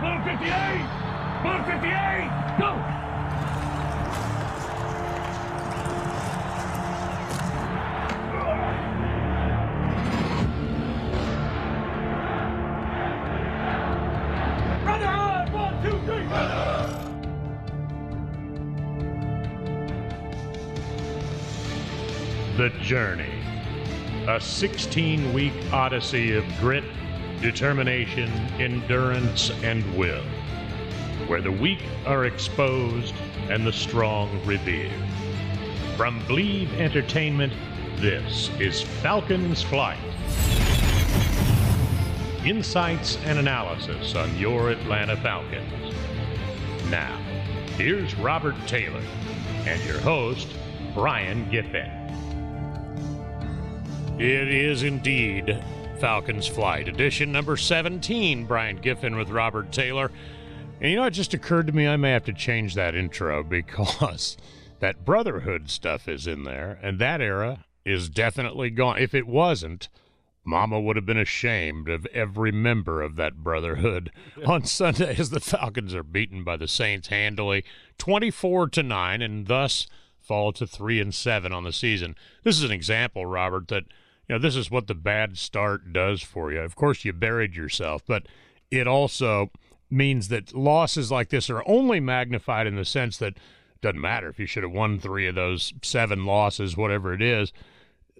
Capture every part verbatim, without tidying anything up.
one fifty-eight, one fifty-eight, go! The Journey, a sixteen-week odyssey of grit, determination, endurance, and will, where the weak are exposed and the strong revered. From Bleed Entertainment, this is Falcon's Flight. Insights and analysis on your Atlanta Falcons. Now, here's Robert Taylor and your host, Brian Giffen. It is indeed Falcon's Flight, edition number seventeen. Brian Giffen with Robert Taylor. And you know, it just occurred to me I may have to change that intro because that brotherhood stuff is in there, and that era is definitely gone. If it wasn't, Mama would have been ashamed of every member of that brotherhood on Sunday as the Falcons are beaten by the Saints handily, twenty-four to nine, and thus fall to three and seven on the season. This is an example, Robert, that you know, this is what the bad start does for you. Of course, you buried yourself, but it also means that losses like this are only magnified in the sense that it doesn't matter if you should have won three of those seven losses, whatever it is.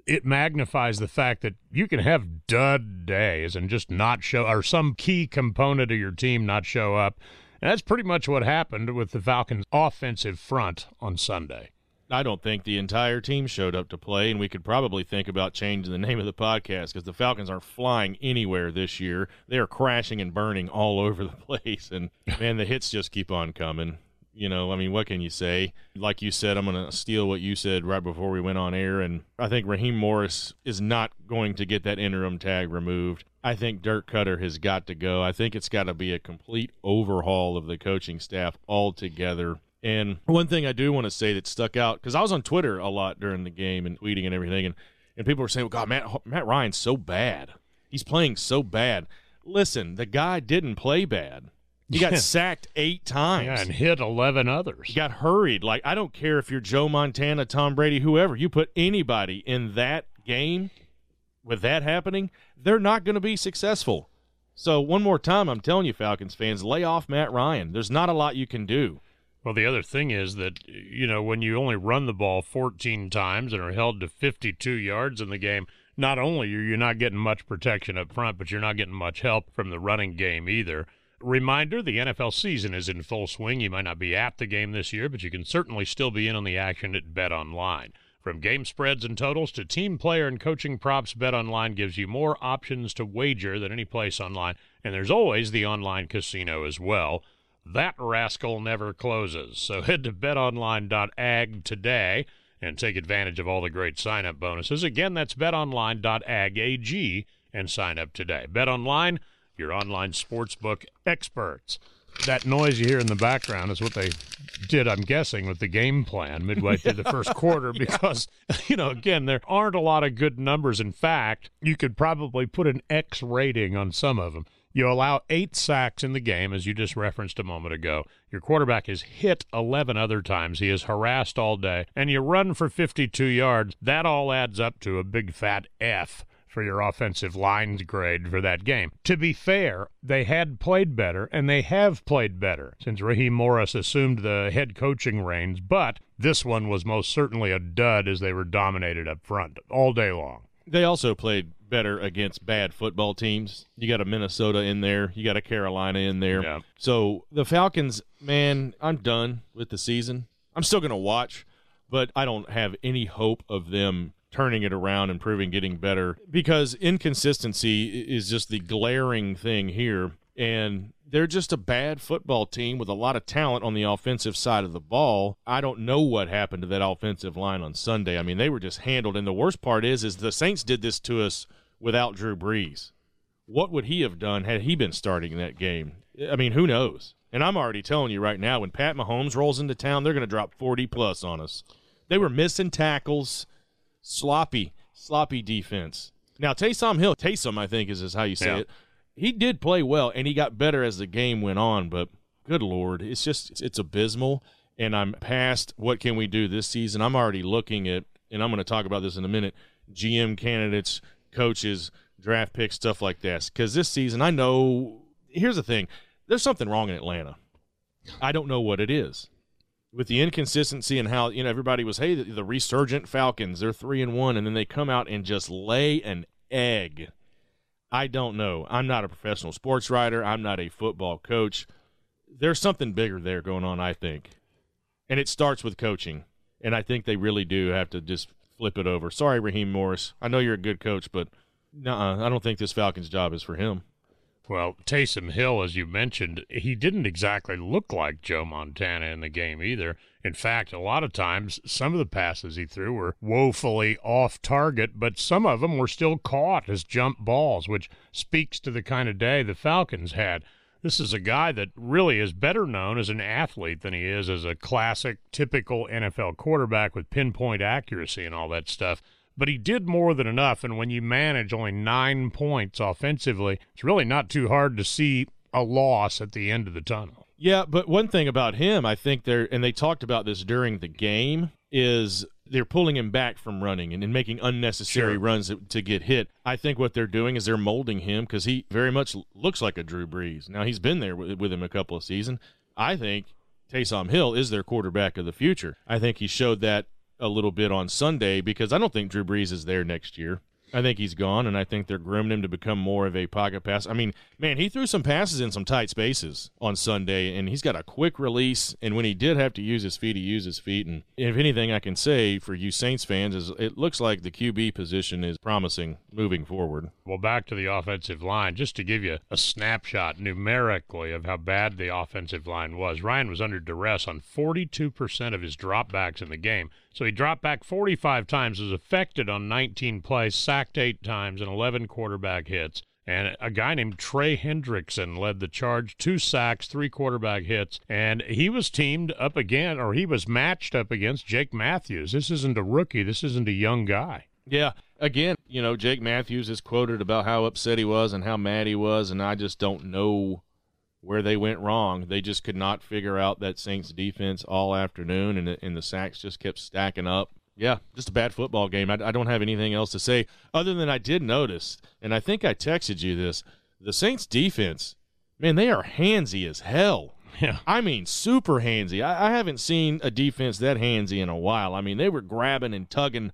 It magnifies the fact that you can have dud days and just not show, or some key component of your team not show up. And that's pretty much what happened with the Falcons' offensive front on Sunday. I don't think the entire team showed up to play, and we could probably think about changing the name of the podcast because the Falcons aren't flying anywhere this year. They are crashing and burning all over the place, and, man, the hits just keep on coming. You know, I mean, what can you say? Like you said, I'm going to steal what you said right before we went on air, and I think Raheem Morris is not going to get that interim tag removed. I think Dirk Koetter has got to go. I think it's got to be a complete overhaul of the coaching staff altogether. And one thing I do want to say that stuck out, because I was on Twitter a lot during the game and tweeting and everything, and, and people were saying, well, God, Matt, Matt Ryan's so bad. He's playing so bad. Listen, the guy didn't play bad. He got sacked eight times. Yeah, and hit eleven others. He got hurried. Like, I don't care if you're Joe Montana, Tom Brady, whoever. You put anybody in that game with that happening, they're not going to be successful. So one more time, I'm telling you, Falcons fans, lay off Matt Ryan. There's not a lot you can do. Well, the other thing is that, you know, when you only run the ball fourteen times and are held to fifty-two yards in the game, not only are you not getting much protection up front, but you're not getting much help from the running game either. Reminder, the N F L season is in full swing. You might not be at the game this year, but you can certainly still be in on the action at BetOnline. From game spreads and totals to team player and coaching props, BetOnline gives you more options to wager than any place online. And there's always the online casino as well. That rascal never closes. So head to betonline dot ag today and take advantage of all the great sign-up bonuses. Again, that's betonline dot ag and sign up today. BetOnline, your online sportsbook experts. That noise you hear in the background is what they did, I'm guessing, with the game plan midway through the first quarter because, you know, again, there aren't a lot of good numbers. In fact, you could probably put an X rating on some of them. You allow eight sacks in the game, as you just referenced a moment ago. Your quarterback is hit eleven other times. He is harassed all day. And you run for fifty-two yards. That all adds up to a big fat F for your offensive line's grade for that game. To be fair, they had played better, and they have played better since Raheem Morris assumed the head coaching reins. But this one was most certainly a dud as they were dominated up front all day long. They also played better against bad football teams. You got a Minnesota in there. You got a Carolina in there. Yeah. So the Falcons, man, I'm done with the season. I'm still going to watch, but I don't have any hope of them turning it around, improving, getting better, because inconsistency is just the glaring thing here. And they're just a bad football team with a lot of talent on the offensive side of the ball. I don't know what happened to that offensive line on Sunday. I mean, they were just handled. And the worst part is, is the Saints did this to us without Drew Brees. What would he have done had he been starting that game? I mean, who knows? And I'm already telling you right now, when Pat Mahomes rolls into town, they're going to drop forty plus on us. They were missing tackles. Sloppy, sloppy defense. Now, Taysom Hill, Taysom, I think is, is how you say yeah. it. He did play well, and he got better as the game went on, but good Lord, it's just it's, it's abysmal, and I'm past what can we do this season. I'm already looking at, and I'm going to talk about this in a minute, G M candidates, coaches, draft picks, stuff like that. Because this season, I know, here's the thing, there's something wrong in Atlanta. I don't know what it is. With the inconsistency and how, you know, everybody was, hey, the, the resurgent Falcons, they're three and one, and then they come out and just lay an egg. I don't know. I'm not a professional sports writer. I'm not a football coach. There's something bigger there going on, I think. And it starts with coaching. And I think they really do have to just flip it over. Sorry, Raheem Morris. I know you're a good coach, but nuh-uh, I don't think this Falcons job is for him. Well, Taysom Hill, as you mentioned, he didn't exactly look like Joe Montana in the game either. In fact, a lot of times, some of the passes he threw were woefully off target, but some of them were still caught as jump balls, which speaks to the kind of day the Falcons had. This is a guy that really is better known as an athlete than he is as a classic, typical N F L quarterback with pinpoint accuracy and all that stuff. But he did more than enough, and when you manage only nine points offensively, it's really not too hard to see a loss at the end of the tunnel. Yeah, but one thing about him, I think they're, and they talked about this during the game, is they're pulling him back from running and, and making unnecessary sure. runs to get hit. I think what they're doing is they're molding him because he very much looks like a Drew Brees. Now, he's been there with, with him a couple of seasons. I think Taysom Hill is their quarterback of the future. I think he showed that a little bit on Sunday because I don't think Drew Brees is there next year. I think he's gone, and I think they're grooming him to become more of a pocket pass. I mean, man, he threw some passes in some tight spaces on Sunday, and he's got a quick release, and when he did have to use his feet, he used his feet. And if anything I can say for you Saints fans is it looks like the Q B position is promising moving forward. Well, back to the offensive line, just to give you a snapshot numerically of how bad the offensive line was. Ryan was under duress on forty-two percent of his dropbacks in the game. So he dropped back forty-five times, was affected on nineteen plays, sacked eight times, and eleven quarterback hits. And a guy named Trey Hendrickson led the charge, two sacks, three quarterback hits. And he was teamed up again, or he was matched up against Jake Matthews. This isn't a rookie. This isn't a young guy. Yeah. Again, you know, Jake Matthews is quoted about how upset he was and how mad he was, and I just don't know where they went wrong. They just could not figure out that Saints defense all afternoon, and the, and the sacks just kept stacking up. Yeah, just a bad football game. I, I don't have anything else to say other than I did notice, and I think I texted you this, the Saints defense, man, they are handsy as hell. Yeah. I mean, super handsy. I, I haven't seen a defense that handsy in a while. I mean, they were grabbing and tugging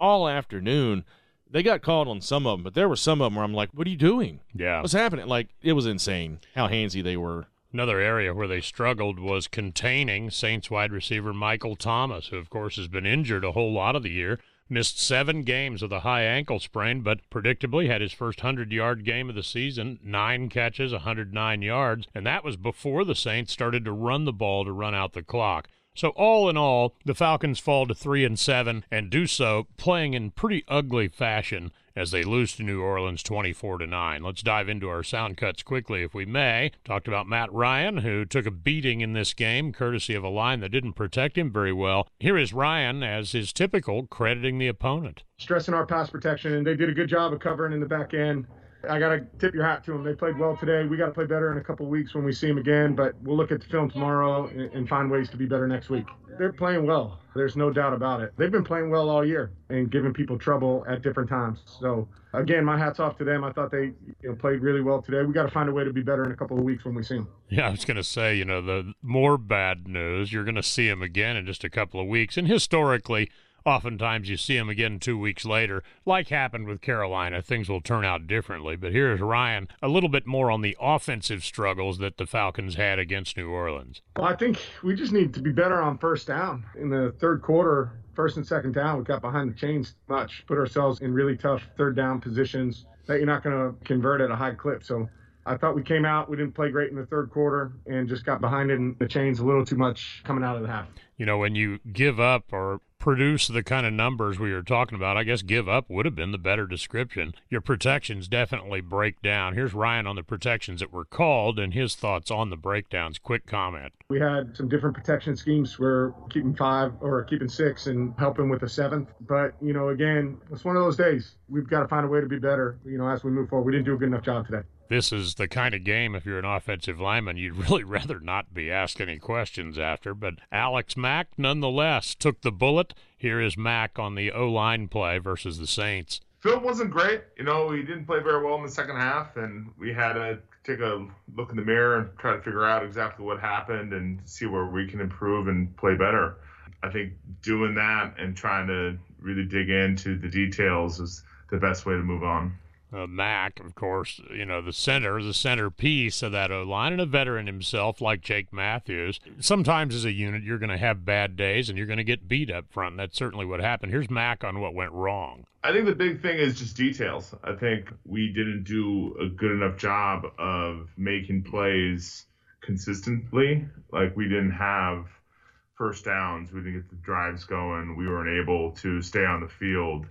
all afternoon. They got called on some of them, but there were some of them where I'm like, what are you doing? Yeah. What's happening? Like, it was insane how handsy they were. Another area where they struggled was containing Saints wide receiver Michael Thomas, who, of course, has been injured a whole lot of the year, missed seven games with a high ankle sprain, but predictably had his first hundred-yard game of the season, nine catches, one hundred nine yards, and that was before the Saints started to run the ball to run out the clock. So all in all, the Falcons fall to three and seven and do so playing in pretty ugly fashion as they lose to New Orleans twenty-four to nine. Let's dive into our sound cuts quickly if we may. Talked about Matt Ryan, who took a beating in this game courtesy of a line that didn't protect him very well. Here is Ryan, as is typical, crediting the opponent. Stressing our pass protection, and they did a good job of covering in the back end. I got to tip your hat to them. They played well today. We got to play better in a couple of weeks when we see them again, but we'll look at the film tomorrow and, and find ways to be better next week. They're playing well. There's no doubt about it. They've been playing well all year and giving people trouble at different times. So, again, my hat's off to them. I thought they you know, played really well today. We got to find a way to be better in a couple of weeks when we see them. Yeah, I was going to say, you know, the more bad news, you're going to see them again in just a couple of weeks. And historically, oftentimes you see him again two weeks later. Like happened with Carolina, things will turn out differently. But here's Ryan, a little bit more on the offensive struggles that the Falcons had against New Orleans. Well, I think we just need to be better on first down. In the third quarter, first and second down, we got behind the chains much, put ourselves in really tough third down positions that you're not going to convert at a high clip. So I thought we came out, we didn't play great in the third quarter, and just got behind in the chains a little too much coming out of the half. You know, when you give up or produce the kind of numbers we were talking about, I guess give up would have been the better description. Your protections definitely break down. Here's Ryan on the protections that were called and his thoughts on the breakdowns. Quick comment. We had some different protection schemes. We're keeping five or keeping six and helping with the seventh. But, you know, again, it's one of those days. We've got to find a way to be better, you know, as we move forward. We didn't do a good enough job today. This is the kind of game, if you're an offensive lineman, you'd really rather not be asked any questions after. But Alex Mack, nonetheless, took the bullet. Here is Mack on the O-line play versus the Saints. Field wasn't great. You know, he didn't play very well in the second half, and we had to take a look in the mirror and try to figure out exactly what happened and see where we can improve and play better. I think doing that and trying to really dig into the details is the best way to move on. Uh, Mack, of course, you know, the center, the centerpiece of that O-line, and a veteran himself like Jake Matthews. Sometimes as a unit, you're going to have bad days and you're going to get beat up front, and that's certainly what happened. Here's Mack on what went wrong. I think the big thing is just details. I think we didn't do a good enough job of making plays consistently. Like, we didn't have first downs. We didn't get the drives going. We weren't able to stay on the field.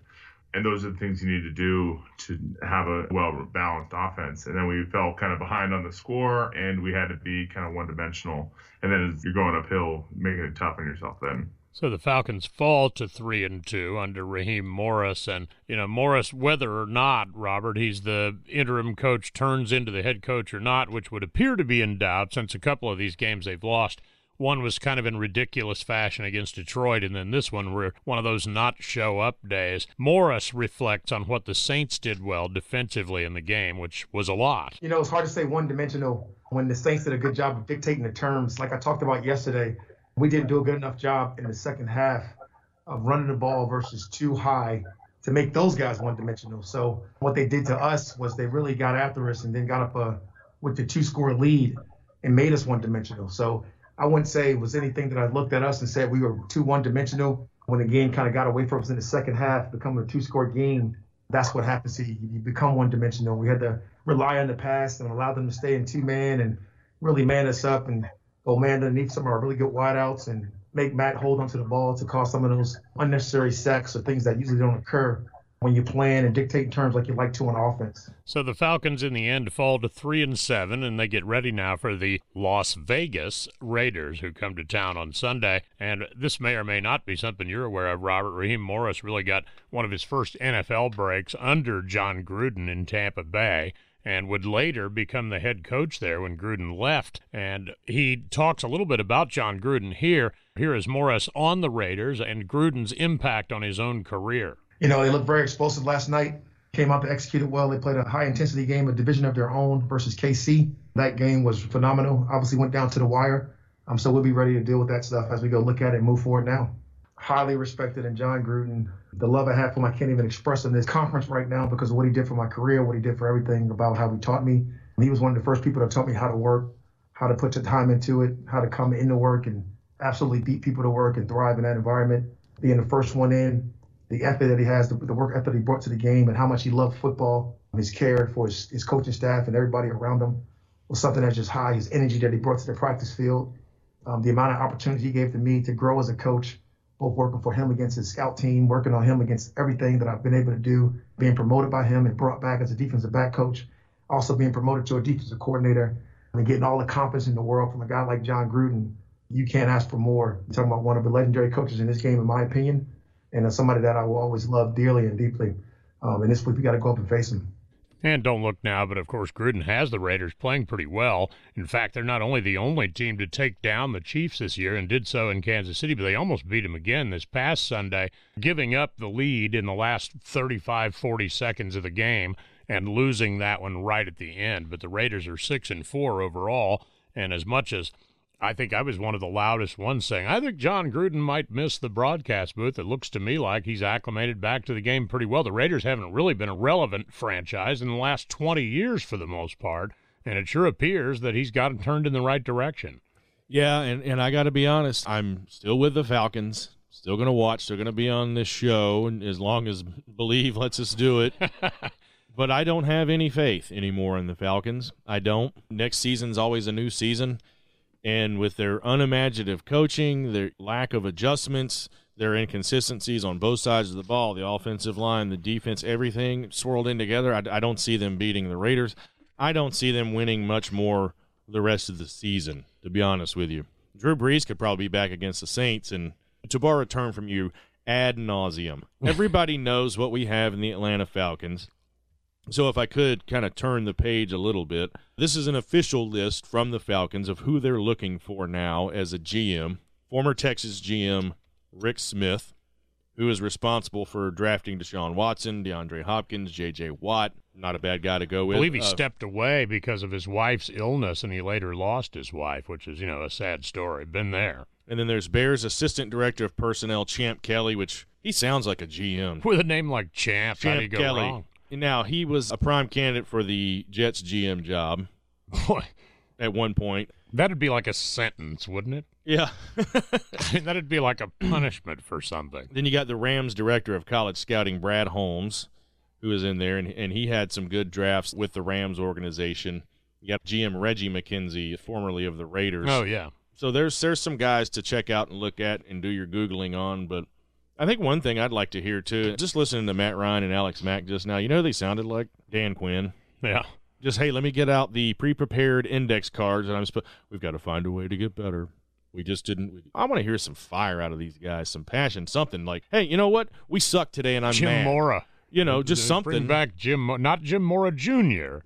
And those are the things you need to do to have a well-balanced offense. And then we fell kind of behind on the score, and we had to be kind of one-dimensional. And then as you're going uphill, making it tough on yourself then. So the Falcons fall to three and two under Raheem Morris. And, you know, Morris, whether or not, Robert, he's the interim coach, turns into the head coach or not, which would appear to be in doubt since a couple of these games they've lost. One was kind of in ridiculous fashion against Detroit, and then this one where one of those not-show-up days. Morris reflects on what the Saints did well defensively in the game, which was a lot. You know, it's hard to say one-dimensional when the Saints did a good job of dictating the terms. Like I talked about yesterday, we didn't do a good enough job in the second half of running the ball versus too high to make those guys one-dimensional. So what they did to us was they really got after us and then got up a, with the two-score lead and made us one-dimensional. So I wouldn't say it was anything that I looked at us and said we were too one-dimensional. When the game kind of got away from us in the second half, becoming a two-score game, that's what happens to you. You become one-dimensional. We had to rely on the pass and allow them to stay in two-man and really man us up and go man underneath some of our really good wideouts and make Matt hold onto the ball to cause some of those unnecessary sacks or things that usually don't occur when you plan and dictate terms like you like to on offense. So the Falcons in the end fall to three and seven, and they get ready now for the Las Vegas Raiders, who come to town on Sunday. And this may or may not be something you're aware of, Robert. Raheem Morris really got one of his first N F L breaks under Jon Gruden in Tampa Bay, and would later become the head coach there when Gruden left. And he talks a little bit about Jon Gruden here. Here is Morris on the Raiders and Gruden's impact on his own career. You know, they looked very explosive last night, came up and executed well. They played a high-intensity game, a division of their own versus K C. That game was phenomenal. Obviously went down to the wire. Um, so we'll be ready to deal with that stuff as we go look at it and move forward now. Highly respected in Jon Gruden. The love I have for him, I can't even express in this conference right now because of what he did for my career, what he did for everything about how he taught me. And he was one of the first people that taught me how to work, how to put the time into it, how to come into work and absolutely beat people to work and thrive in that environment, being the first one in. The effort that he has, the, the work ethic he brought to the game, and how much he loved football, his care for his, his coaching staff and everybody around him was something that's just high. His energy that he brought to the practice field, um, the amount of opportunity he gave to me to grow as a coach, both working for him against his scout team, working on him against everything that I've been able to do, being promoted by him and brought back as a defensive back coach, also being promoted to a defensive coordinator, and getting all the confidence in the world from a guy like Jon Gruden. You can't ask for more. I'm talking about one of the legendary coaches in this game, in my opinion. And as somebody that I will always love dearly and deeply. Um, and this week, we got to go up and face him. And don't look now, but of course, Gruden has the Raiders playing pretty well. In fact, they're not only the only team to take down the Chiefs this year and did so in Kansas City, but they almost beat them again this past Sunday, giving up the lead in the last thirty-five, forty seconds of the game and losing that one right at the end. But the Raiders are six and four overall. And as much as I think I was one of the loudest ones saying, I think Jon Gruden might miss the broadcast booth. It looks to me like he's acclimated back to the game pretty well. The Raiders haven't really been a relevant franchise in the last twenty years for the most part, and it sure appears that he's got him turned in the right direction. Yeah, and, and I got to be honest, I'm still with the Falcons, still going to watch. They're going to be on this show, and as long as Bleav lets us do it. But I don't have any faith anymore in the Falcons. I don't. Next season's always a new season. And with their unimaginative coaching, their lack of adjustments, their inconsistencies on both sides of the ball, the offensive line, the defense, everything swirled in together, I, I don't see them beating the Raiders. I don't see them winning much more the rest of the season, to be honest with you. Drew Brees could probably be back against the Saints, and to borrow a term from you, ad nauseum. Everybody knows what we have in the Atlanta Falcons. So if I could kind of turn the page a little bit, this is an official list from the Falcons of who they're looking for now as a G M. Former Texas G M Rick Smith, who is responsible for drafting Deshaun Watson, DeAndre Hopkins, J J. Watt. Not a bad guy to go with. I Bleav he uh, stepped away because of his wife's illness, and he later lost his wife, which is, you know, a sad story. Been there. And then there's Bears Assistant Director of Personnel, Champ Kelly, which he sounds like a G M. With a name like Champ, Champ how do you go Kelly. Wrong? Now, he was a prime candidate for the Jets G M job. Boy. At one point. That'd be like a sentence, wouldn't it? Yeah. I mean, that'd be like a punishment for something. Then you got the Rams Director of College Scouting, Brad Holmes, who is in there, and, and he had some good drafts with the Rams organization. You got G M Reggie McKenzie, formerly of the Raiders. Oh, yeah. So there's there's some guys to check out and look at and do your Googling on, but I think one thing I'd like to hear, too, just listening to Matt Ryan and Alex Mack just now, you know they sounded like Dan Quinn. Yeah. Just, hey, let me get out the pre-prepared index cards, and I'm supposed we've got to find a way to get better. We just didn't. We, I want to hear some fire out of these guys, some passion, something like, hey, you know what? We suck today, and I'm Jim mad. Jim Mora. You know, just something. Bring back Jim, not Jim Mora Junior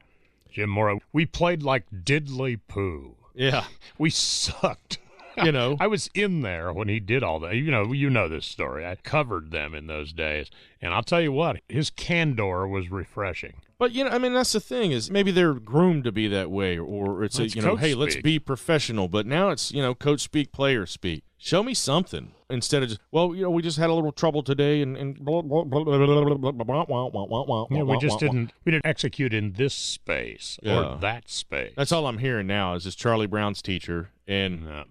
Jim Mora. We played like diddly poo. Yeah. We sucked. You know, I was in there when he did all that. You know, you know this story. I covered them in those days, and I'll tell you what, his candor was refreshing. But you know, I mean, that's the thing is maybe they're groomed to be that way, or it's a, you know, hey, let's be professional. But now it's you know, coach speak, player speak. Show me something instead of just well, you know, we just had a little trouble today, and and blah, blah, blah, blah, blah, blah, blah, blah, yeah, we just didn't we didn't execute in this space yeah. or that space. That's all I'm hearing now is just Charlie Brown's teacher and. No.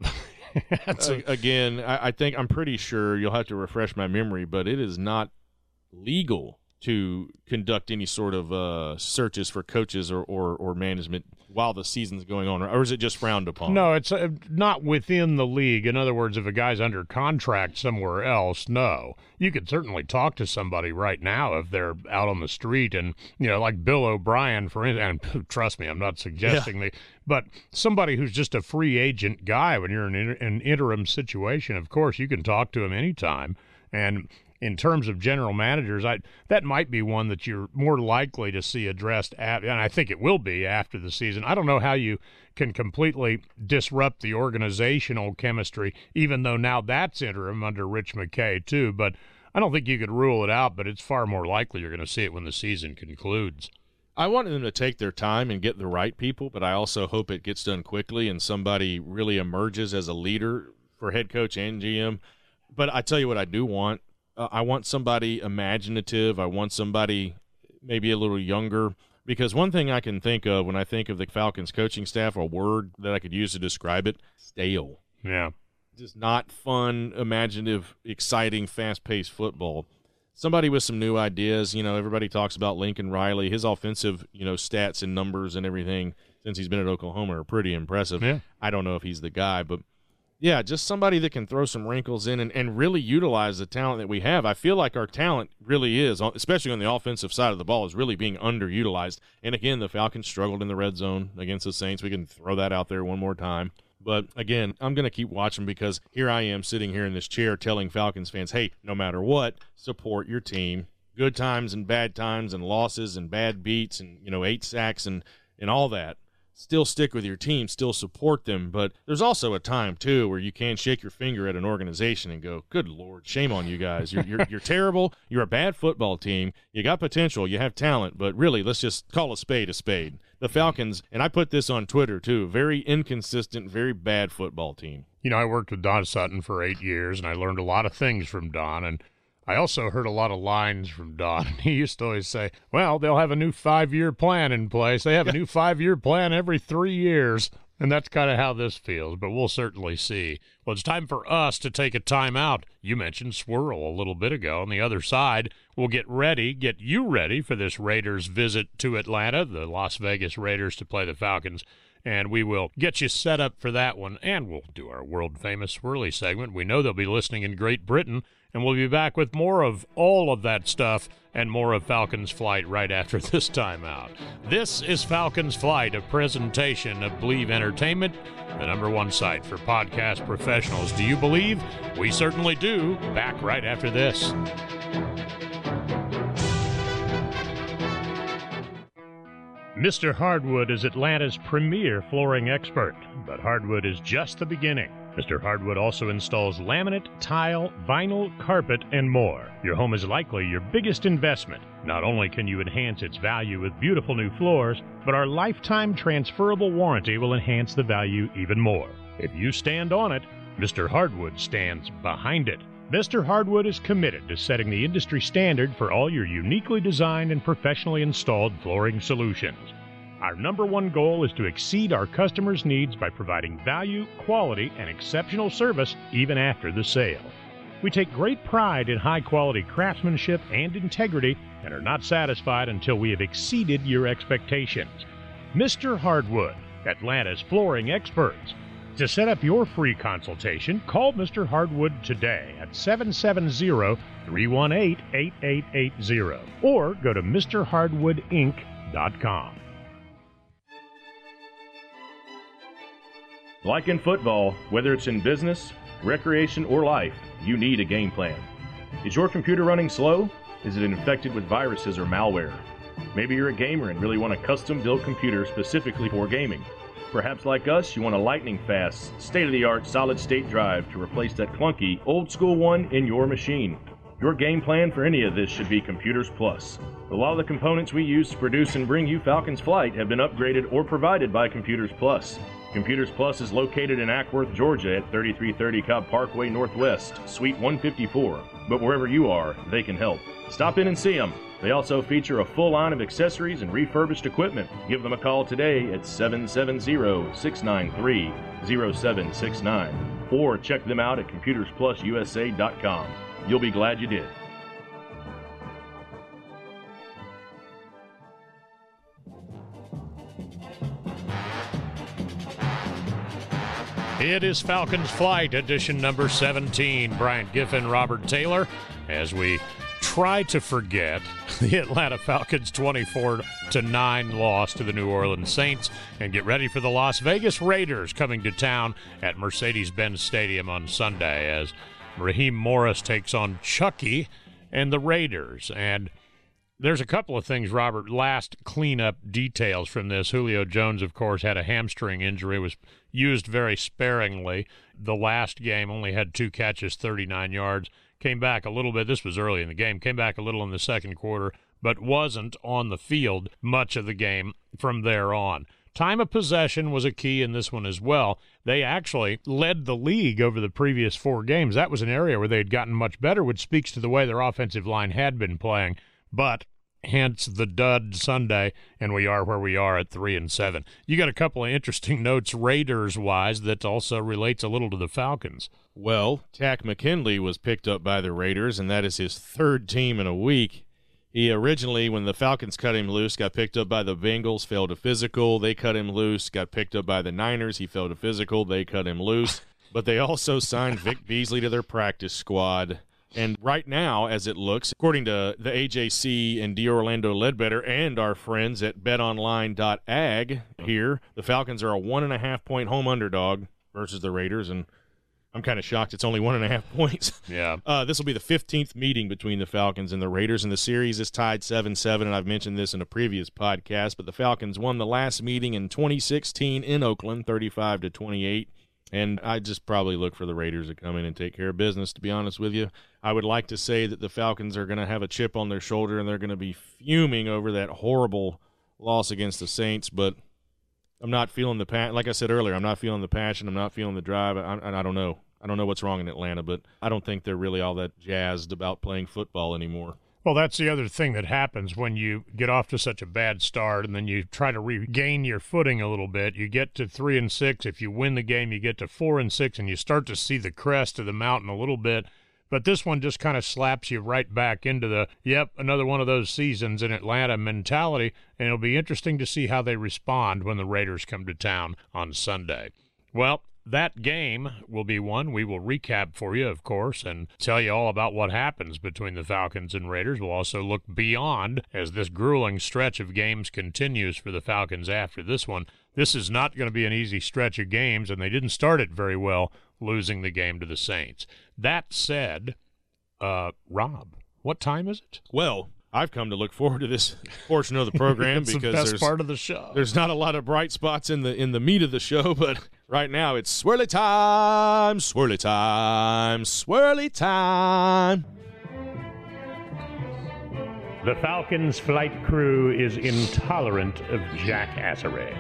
That's a, again, I, I think I'm pretty sure you'll have to refresh my memory, but it is not legal to conduct any sort of uh, searches for coaches or, or, or management while the season's going on, or is it just frowned upon? No, it's uh, not within the league. In other words, if a guy's under contract somewhere else, no. You could certainly talk to somebody right now if they're out on the street and, you know, like Bill O'Brien, for instance, and trust me, I'm not suggesting yeah. the but somebody who's just a free agent guy when you're in an, inter- an interim situation, of course, you can talk to him anytime, and in terms of general managers, I, that might be one that you're more likely to see addressed, at, and I think it will be after the season. I don't know how you can completely disrupt the organizational chemistry, even though now that's interim under Rich McKay too, but I don't think you could rule it out, but it's far more likely you're going to see it when the season concludes. I want them to take their time and get the right people, but I also hope it gets done quickly and somebody really emerges as a leader for head coach and G M. But I tell you what I do want. Uh, I want somebody imaginative. I want somebody maybe a little younger. Because one thing I can think of when I think of the Falcons coaching staff, a word that I could use to describe it, stale. Yeah. Just not fun, imaginative, exciting, fast-paced football. Somebody with some new ideas. You know, everybody talks about Lincoln Riley. His offensive, you know, stats and numbers and everything since he's been at Oklahoma are pretty impressive. Yeah. I don't know if he's the guy, but yeah, just somebody that can throw some wrinkles in and, and really utilize the talent that we have. I feel like our talent really is, especially on the offensive side of the ball, is really being underutilized. And, again, the Falcons struggled in the red zone against the Saints. We can throw that out there one more time. But, again, I'm going to keep watching because here I am sitting here in this chair telling Falcons fans, hey, no matter what, support your team. Good times and bad times and losses and bad beats and, you know, eight sacks and, and all that. Still stick with your team, still support them, but there's also a time, too, where you can shake your finger at an organization and go, good Lord, shame on you guys. You're you're, you're terrible. You're a bad football team. You got potential. You have talent, but really, let's just call a spade a spade. The Falcons, and I put this on Twitter, too, very inconsistent, very bad football team. You know, I worked with Don Sutton for eight years, and I learned a lot of things from Don, and I also heard a lot of lines from Don. He used to always say, well, they'll have a new five-year plan in place. They have a new five-year plan every three years. And that's kind of how this feels, but we'll certainly see. Well, it's time for us to take a timeout. You mentioned Swirl a little bit ago. On the other side, we'll get ready, get you ready for this Raiders visit to Atlanta, the Las Vegas Raiders to play the Falcons. And we will get you set up for that one, and we'll do our world-famous Swirly segment. We know they'll be listening in Great Britain, and we'll be back with more of all of that stuff and more of Falcon's Flight right after this timeout. This is Falcon's Flight, a presentation of Bleav Entertainment, the number one site for podcast professionals. Do you Bleav? We certainly do. Back right after this. Mister Hardwood is Atlanta's premier flooring expert, but Hardwood is just the beginning. Mister Hardwood also installs laminate, tile, vinyl, carpet, and more. Your home is likely your biggest investment. Not only can you enhance its value with beautiful new floors, but our lifetime transferable warranty will enhance the value even more. If you stand on it, Mister Hardwood stands behind it. Mister Hardwood is committed to setting the industry standard for all your uniquely designed and professionally installed flooring solutions. Our number one goal is to exceed our customers' needs by providing value, quality, and exceptional service even after the sale. We take great pride in high-quality craftsmanship and integrity and are not satisfied until we have exceeded your expectations. Mister Hardwood, Atlanta's flooring experts. To set up your free consultation, call Mister Hardwood today at seven seven zero, three one eight, eight eight eight zero or go to Mr Hardwood Inc dot com. Like in football, whether it's in business, recreation, or life, you need a game plan. Is your computer running slow? Is it infected with viruses or malware? Maybe you're a gamer and really want a custom-built computer specifically for gaming. Perhaps like us, you want a lightning-fast, state-of-the-art solid-state drive to replace that clunky, old-school one in your machine. Your game plan for any of this should be Computers Plus. A lot of the components we use to produce and bring you Falcon's Flight have been upgraded or provided by Computers Plus. Computers Plus is located in Ackworth, Georgia at thirty-three thirty Cobb Parkway Northwest, Suite one fifty-four. But wherever you are, they can help. Stop in and see them. They also feature a full line of accessories and refurbished equipment. Give them a call today at seven seven zero, six nine three, zero seven six nine or check them out at computers plus u s a dot com. You'll be glad you did. It is Falcon's Flight, edition number seventeen. Brian Giffen, Robert Taylor, as we try to forget the Atlanta Falcons twenty-four to nine loss to the New Orleans Saints and get ready for the Las Vegas Raiders coming to town at Mercedes-Benz Stadium on Sunday as Raheem Morris takes on Chucky and the Raiders. And there's a couple of things, Robert, last cleanup details from this. Julio Jones, of course, had a hamstring injury, was used very sparingly. The last game only had two catches, thirty-nine yards. Came back a little bit. This was early in the game. Came back a little in the second quarter, but wasn't on the field much of the game from there on. Time of possession was a key in this one as well. They actually led the league over the previous four games. That was an area where they had gotten much better, which speaks to the way their offensive line had been playing. But hence the dud Sunday, and we are where we are at three and seven. You got a couple of interesting notes Raiders-wise that also relates a little to the Falcons. Well, Tack McKinley was picked up by the Raiders, and that is his third team in a week. He originally, when the Falcons cut him loose, got picked up by the Bengals, failed a physical. They cut him loose, got picked up by the Niners. He failed a physical. They cut him loose. But they also signed Vic Beasley to their practice squad. And right now, as it looks, according to the A J C and D'Orlando Ledbetter and our friends at bet online dot a g here, the Falcons are a one and a half point home underdog versus the Raiders, and I'm kind of shocked it's only one and a half points. Yeah. Uh, this will be the fifteenth meeting between the Falcons and the Raiders, and the series is tied seven seven, and I've mentioned this in a previous podcast, but the Falcons won the last meeting in twenty sixteen in Oakland, thirty-five to twenty-eight. And I just probably look for the Raiders to come in and take care of business, to be honest with you. I would like to say that the Falcons are going to have a chip on their shoulder and they're going to be fuming over that horrible loss against the Saints, but I'm not feeling the passion. Like I said earlier, I'm not feeling the passion. I'm not feeling the drive. I, I, I don't know. I don't know what's wrong in Atlanta, but I don't think they're really all that jazzed about playing football anymore. Well, that's the other thing that happens when you get off to such a bad start and then you try to regain your footing a little bit. You get to three and six. If you win the game, you get to four and six, and you start to see the crest of the mountain a little bit. But this one just kind of slaps you right back into the, yep, another one of those seasons in Atlanta mentality, and it'll be interesting to see how they respond when the Raiders come to town on Sunday. Well, that game will be one we will recap for you, of course, and tell you all about what happens between the Falcons and Raiders. We'll also look beyond as this grueling stretch of games continues for the Falcons after this one. This is not going to be an easy stretch of games, and they didn't start it very well, losing the game to the Saints. That said, uh, Rob, what time is it? Well, I've come to look forward to this portion of the program because the best there's part of the show. There's not a lot of bright spots in the in the meat of the show, but right now it's swirly time, swirly time, swirly time. The Falcon's Flight crew is intolerant of jackassery.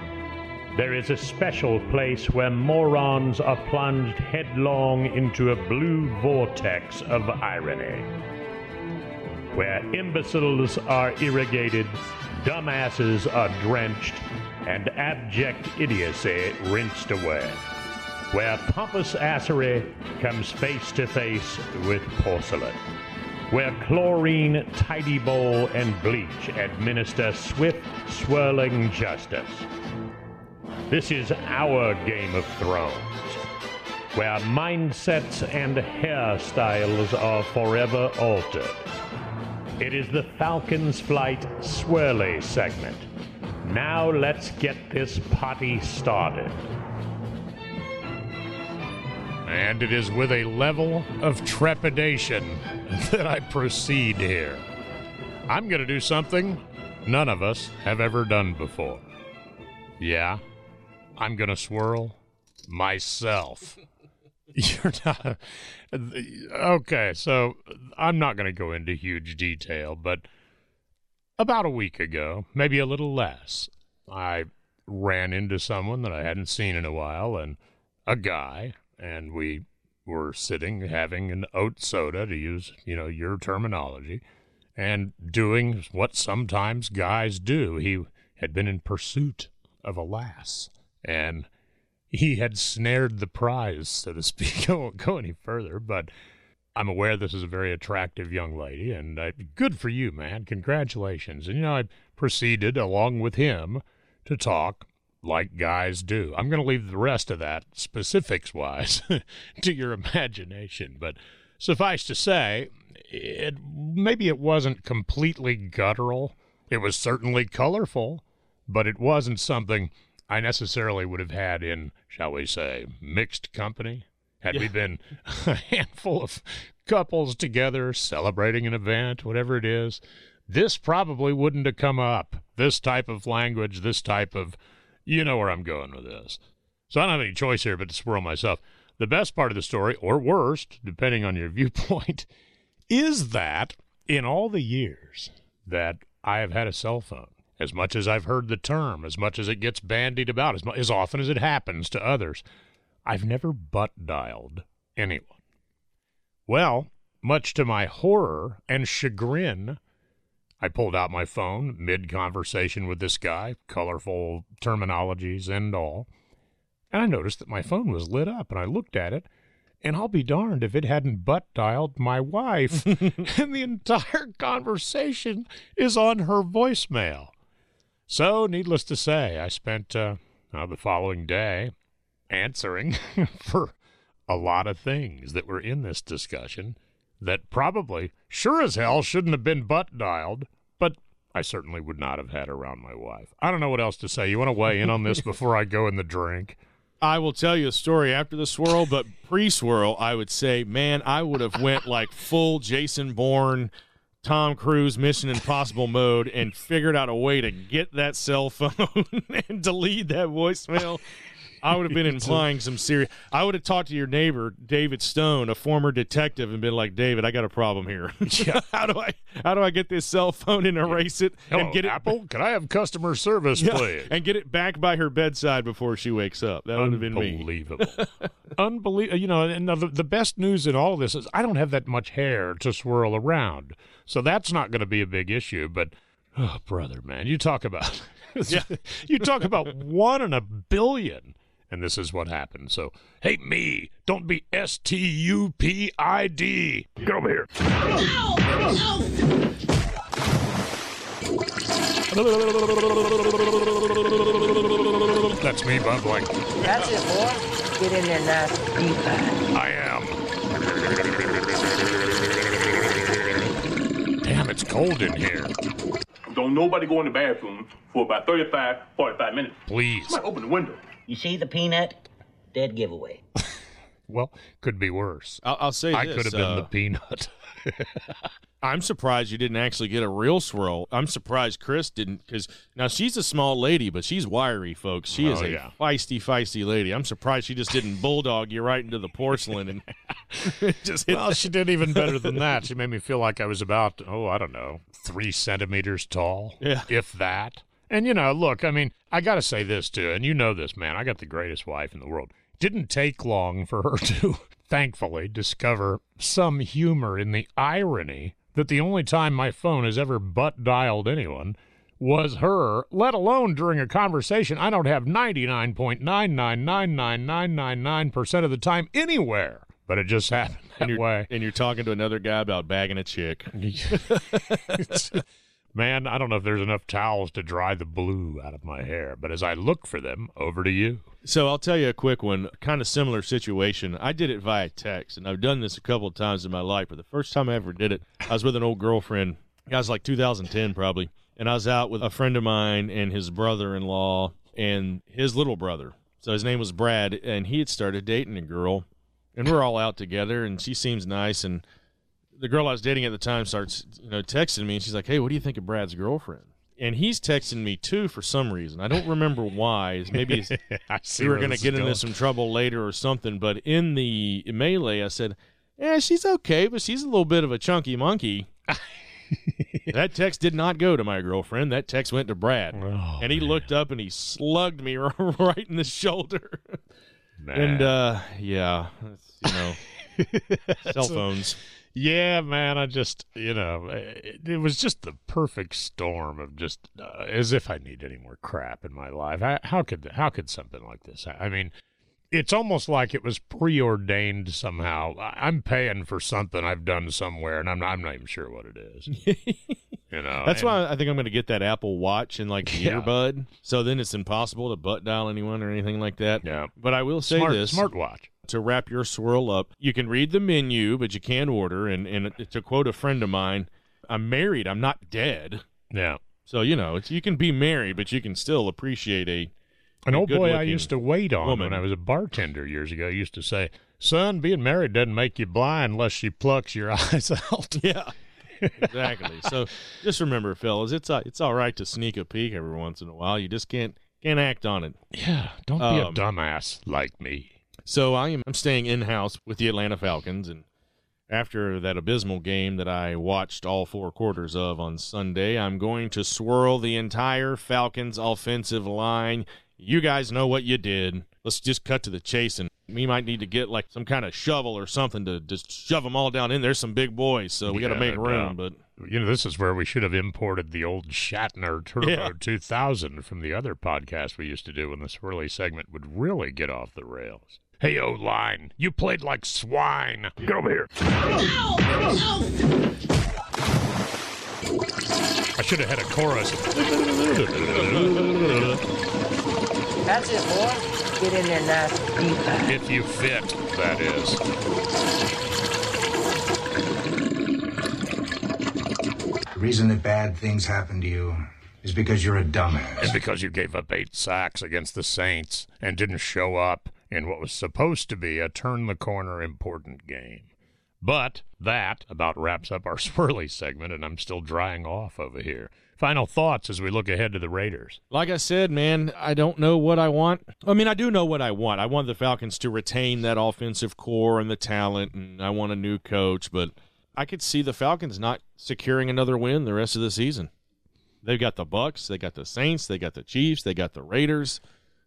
There is a special place where morons are plunged headlong into a blue vortex of irony, where imbeciles are irrigated, dumbasses are drenched, and abject idiocy rinsed away, where pompous assery comes face to face with porcelain, where chlorine, tidy bowl, and bleach administer swift, swirling justice. This is our Game of Thrones, where mindsets and hairstyles are forever altered. It is the Falcon's Flight Swirly segment. Now let's get this potty started. And it is with a level of trepidation that I proceed here. I'm going to do something none of us have ever done before. Yeah, I'm going to swirl myself. You're not okay, so I'm not going to go into huge detail, but about a week ago, maybe a little less, I ran into someone that I hadn't seen in a while, and a guy, and we were sitting having an oat soda, to use, you know, your terminology, and doing what sometimes guys do. He had been in pursuit of a lass, and he had snared the prize, so to speak. I won't go any further, but I'm aware this is a very attractive young lady, and I, good for you, man. Congratulations. And, you know, I proceeded along with him to talk like guys do. I'm going to leave the rest of that, specifics-wise, to your imagination. But suffice to say, it maybe it wasn't completely guttural. It was certainly colorful, but it wasn't something I necessarily would have had in, shall we say, mixed company. Had yeah. we been a handful of couples together celebrating an event, whatever it is, this probably wouldn't have come up. This type of language, this type of, you know where I'm going with this. So I don't have any choice here but to swirl myself. The best part of the story, or worst, depending on your viewpoint, is that in all the years that I have had a cell phone, as much as I've heard the term, as much as it gets bandied about, as, mu- as often as it happens to others, I've never butt-dialed anyone. Well, much to my horror and chagrin, I pulled out my phone mid-conversation with this guy, colorful terminologies and all, and I noticed that my phone was lit up, and I looked at it, and I'll be darned if it hadn't butt-dialed my wife, and the entire conversation is on her voicemail. So, needless to say, I spent uh, uh, the following day answering for a lot of things that were in this discussion that probably, sure as hell, shouldn't have been butt-dialed, but I certainly would not have had around my wife. I don't know what else to say. You want to weigh in on this before I go in the drink? I will tell you a story after the swirl, but pre-swirl, I would say, man, I would have went like full Jason Bourne, Tom Cruise Mission Impossible mode and figured out a way to get that cell phone and delete that voicemail I would have been implying some serious. I would have talked to your neighbor, David Stone, a former detective, and been like, David, I got a problem here. Yeah. how do I how do I get this cell phone and erase it Hello, and get it? Apple, can I have customer service, yeah, please? And get it back by her bedside before she wakes up. That would have been me. Unbelievable. Unbelievable. You know, and the, the best news in all of this is I don't have that much hair to swirl around, so that's not going to be a big issue. But oh, brother, man, you talk about. Yeah. You talk about one in a billion, and this is what happened. So, hey, me, don't be S T U P I D. Get over here. Ow! Ow! That's me, Bob Blank. That's it, boy. Get in there nice and deep. I am. Damn, it's cold in here. Don't nobody go in the bathroom for about thirty-five, forty-five minutes. Please. Somebody open the window. You see the peanut? Dead giveaway. Well, could be worse. I'll, I'll say I this. I could have uh, been the peanut. I'm surprised you didn't actually get a real swirl. I'm surprised Chris didn't, because now she's a small lady, but she's wiry, folks. She oh, is a yeah. feisty, feisty lady. I'm surprised she just didn't bulldog you right into the porcelain and just hit. Well, she did even better than that. She made me feel like I was about, oh, I don't know, three centimeters tall, yeah. if that. And, you know, look, I mean, I got to say this, too, and you know this, man. I got the greatest wife in the world. Didn't take long for her to, thankfully, discover some humor in the irony that the only time my phone has ever butt dialed anyone was her, let alone during a conversation. I don't have ninety-nine point nine nine nine nine nine nine nine percent of the time anywhere, but it just happened that and you're, way. And you're talking to another guy about bagging a chick. Man, I don't know if there's enough towels to dry the blue out of my hair, but as I look for them, over to you. So I'll tell you a quick one, kind of similar situation. I did it via text, and I've done this a couple of times in my life, but the first time I ever did it, I was with an old girlfriend. I was like two thousand ten probably, and I was out with a friend of mine and his brother-in-law and his little brother. So his name was Brad, and he had started dating a girl, and we're all out together, and she seems nice, and the girl I was dating at the time starts, you know, texting me, and she's like, hey, what do you think of Brad's girlfriend? And he's texting me, too, for some reason. I don't remember why. Maybe it's, I see we were gonna get going to get into some trouble later or something, but in the melee, I said, yeah, she's okay, but she's a little bit of a chunky monkey. That text did not go to my girlfriend. That text went to Brad. Oh, and he man. looked up, and he slugged me right in the shoulder. Man. And, uh, yeah, you know, cell phones. Yeah, man, I just, you know, it, it was just the perfect storm of just uh, as if I need any more crap in my life. I, how could how could something like this? I, I mean, it's almost like it was preordained somehow. I, I'm paying for something I've done somewhere, and I'm not, I'm not even sure what it is. You know, that's and, why I think I'm going to get that Apple Watch and like yeah. earbud. So then it's impossible to butt dial anyone or anything like that. Yeah, but I will say smart, this smartwatch. To wrap your swirl up, you can read the menu, but you can't order. And, and to quote a friend of mine, I'm married. I'm not dead. Yeah. So, you know, it's, you can be married, but you can still appreciate a An a old boy I used to wait on woman. When I was a bartender years ago used to say, son, being married doesn't make you blind unless she plucks your eyes out. Yeah, exactly. So just remember, fellas, it's, a, it's all right to sneak a peek every once in a while. You just can't, can't act on it. Yeah, don't be um, a dumbass like me. So I am I'm staying in-house with the Atlanta Falcons, and after that abysmal game that I watched all four quarters of on Sunday, I'm going to swirl the entire Falcons offensive line. You guys know what you did. Let's just cut to the chase, and we might need to get like some kind of shovel or something to just shove them all down in. There's some big boys, so we yeah, got to make room. Uh, but you know, this is where we should have imported the old Shatner Turbo yeah. two thousand from the other podcast we used to do when the swirly segment would really get off the rails. Hey, O-line, you played like swine. Get over here. Ow! Ow! I should have had a chorus. That's it, boy. Get in there nice and deep. If you fit, that is. The reason that bad things happen to you is because you're a dumbass. And because you gave up eight sacks against the Saints and didn't show up in what was supposed to be a turn-the-corner important game. But that about wraps up our Swirly segment, and I'm still drying off over here. Final thoughts as we look ahead to the Raiders. Like I said, man, I don't know what I want. I mean, I do know what I want. I want the Falcons to retain that offensive core and the talent, and I want a new coach, but I could see the Falcons not securing another win the rest of the season. They've got the Bucs, they got the Saints, they got the Chiefs, they got the Raiders.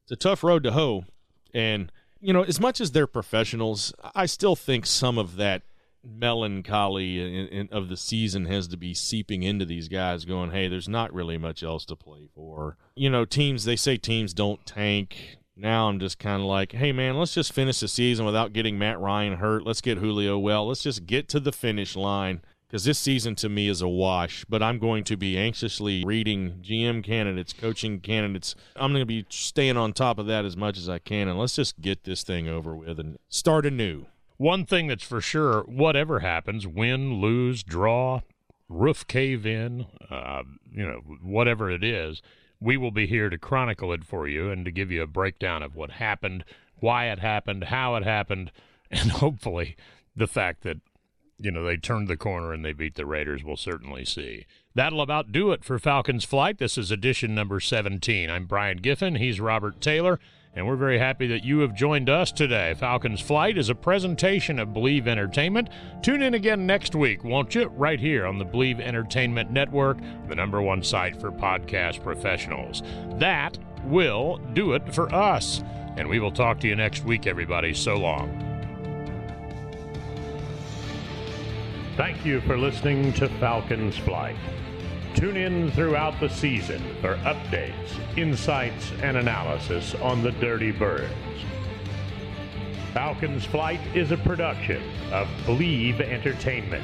It's a tough road to hoe, and, you know, as much as they're professionals, I still think some of that melancholy in, in, of the season has to be seeping into these guys going, hey, there's not really much else to play for. You know, teams, they say teams don't tank. Now I'm just kind of like, hey, man, let's just finish the season without getting Matt Ryan hurt. Let's get Julio well. Let's just get to the finish line because this season to me is a wash, but I'm going to be anxiously reading G M candidates, coaching candidates. I'm going to be staying on top of that as much as I can, and let's just get this thing over with and start anew. One thing that's for sure, whatever happens, win, lose, draw, roof cave in, uh, you know, whatever it is, we will be here to chronicle it for you and to give you a breakdown of what happened, why it happened, how it happened, and hopefully the fact that, you know, they turned the corner and they beat the Raiders, we'll certainly see. That'll about do it for Falcon's Flight. This is edition number seventeen. I'm Brian Giffen. He's Robert Taylor. And we're very happy that you have joined us today. Falcon's Flight is a presentation of Bleav Entertainment. Tune in again next week, won't you? Right here on the Bleav Entertainment Network, the number one site for podcast professionals. That will do it for us. And we will talk to you next week, everybody. So long. Thank you for listening to Falcon's Flight. Tune in throughout the season for updates, insights, and analysis on the Dirty Birds. Falcon's Flight is a production of Bleav Entertainment.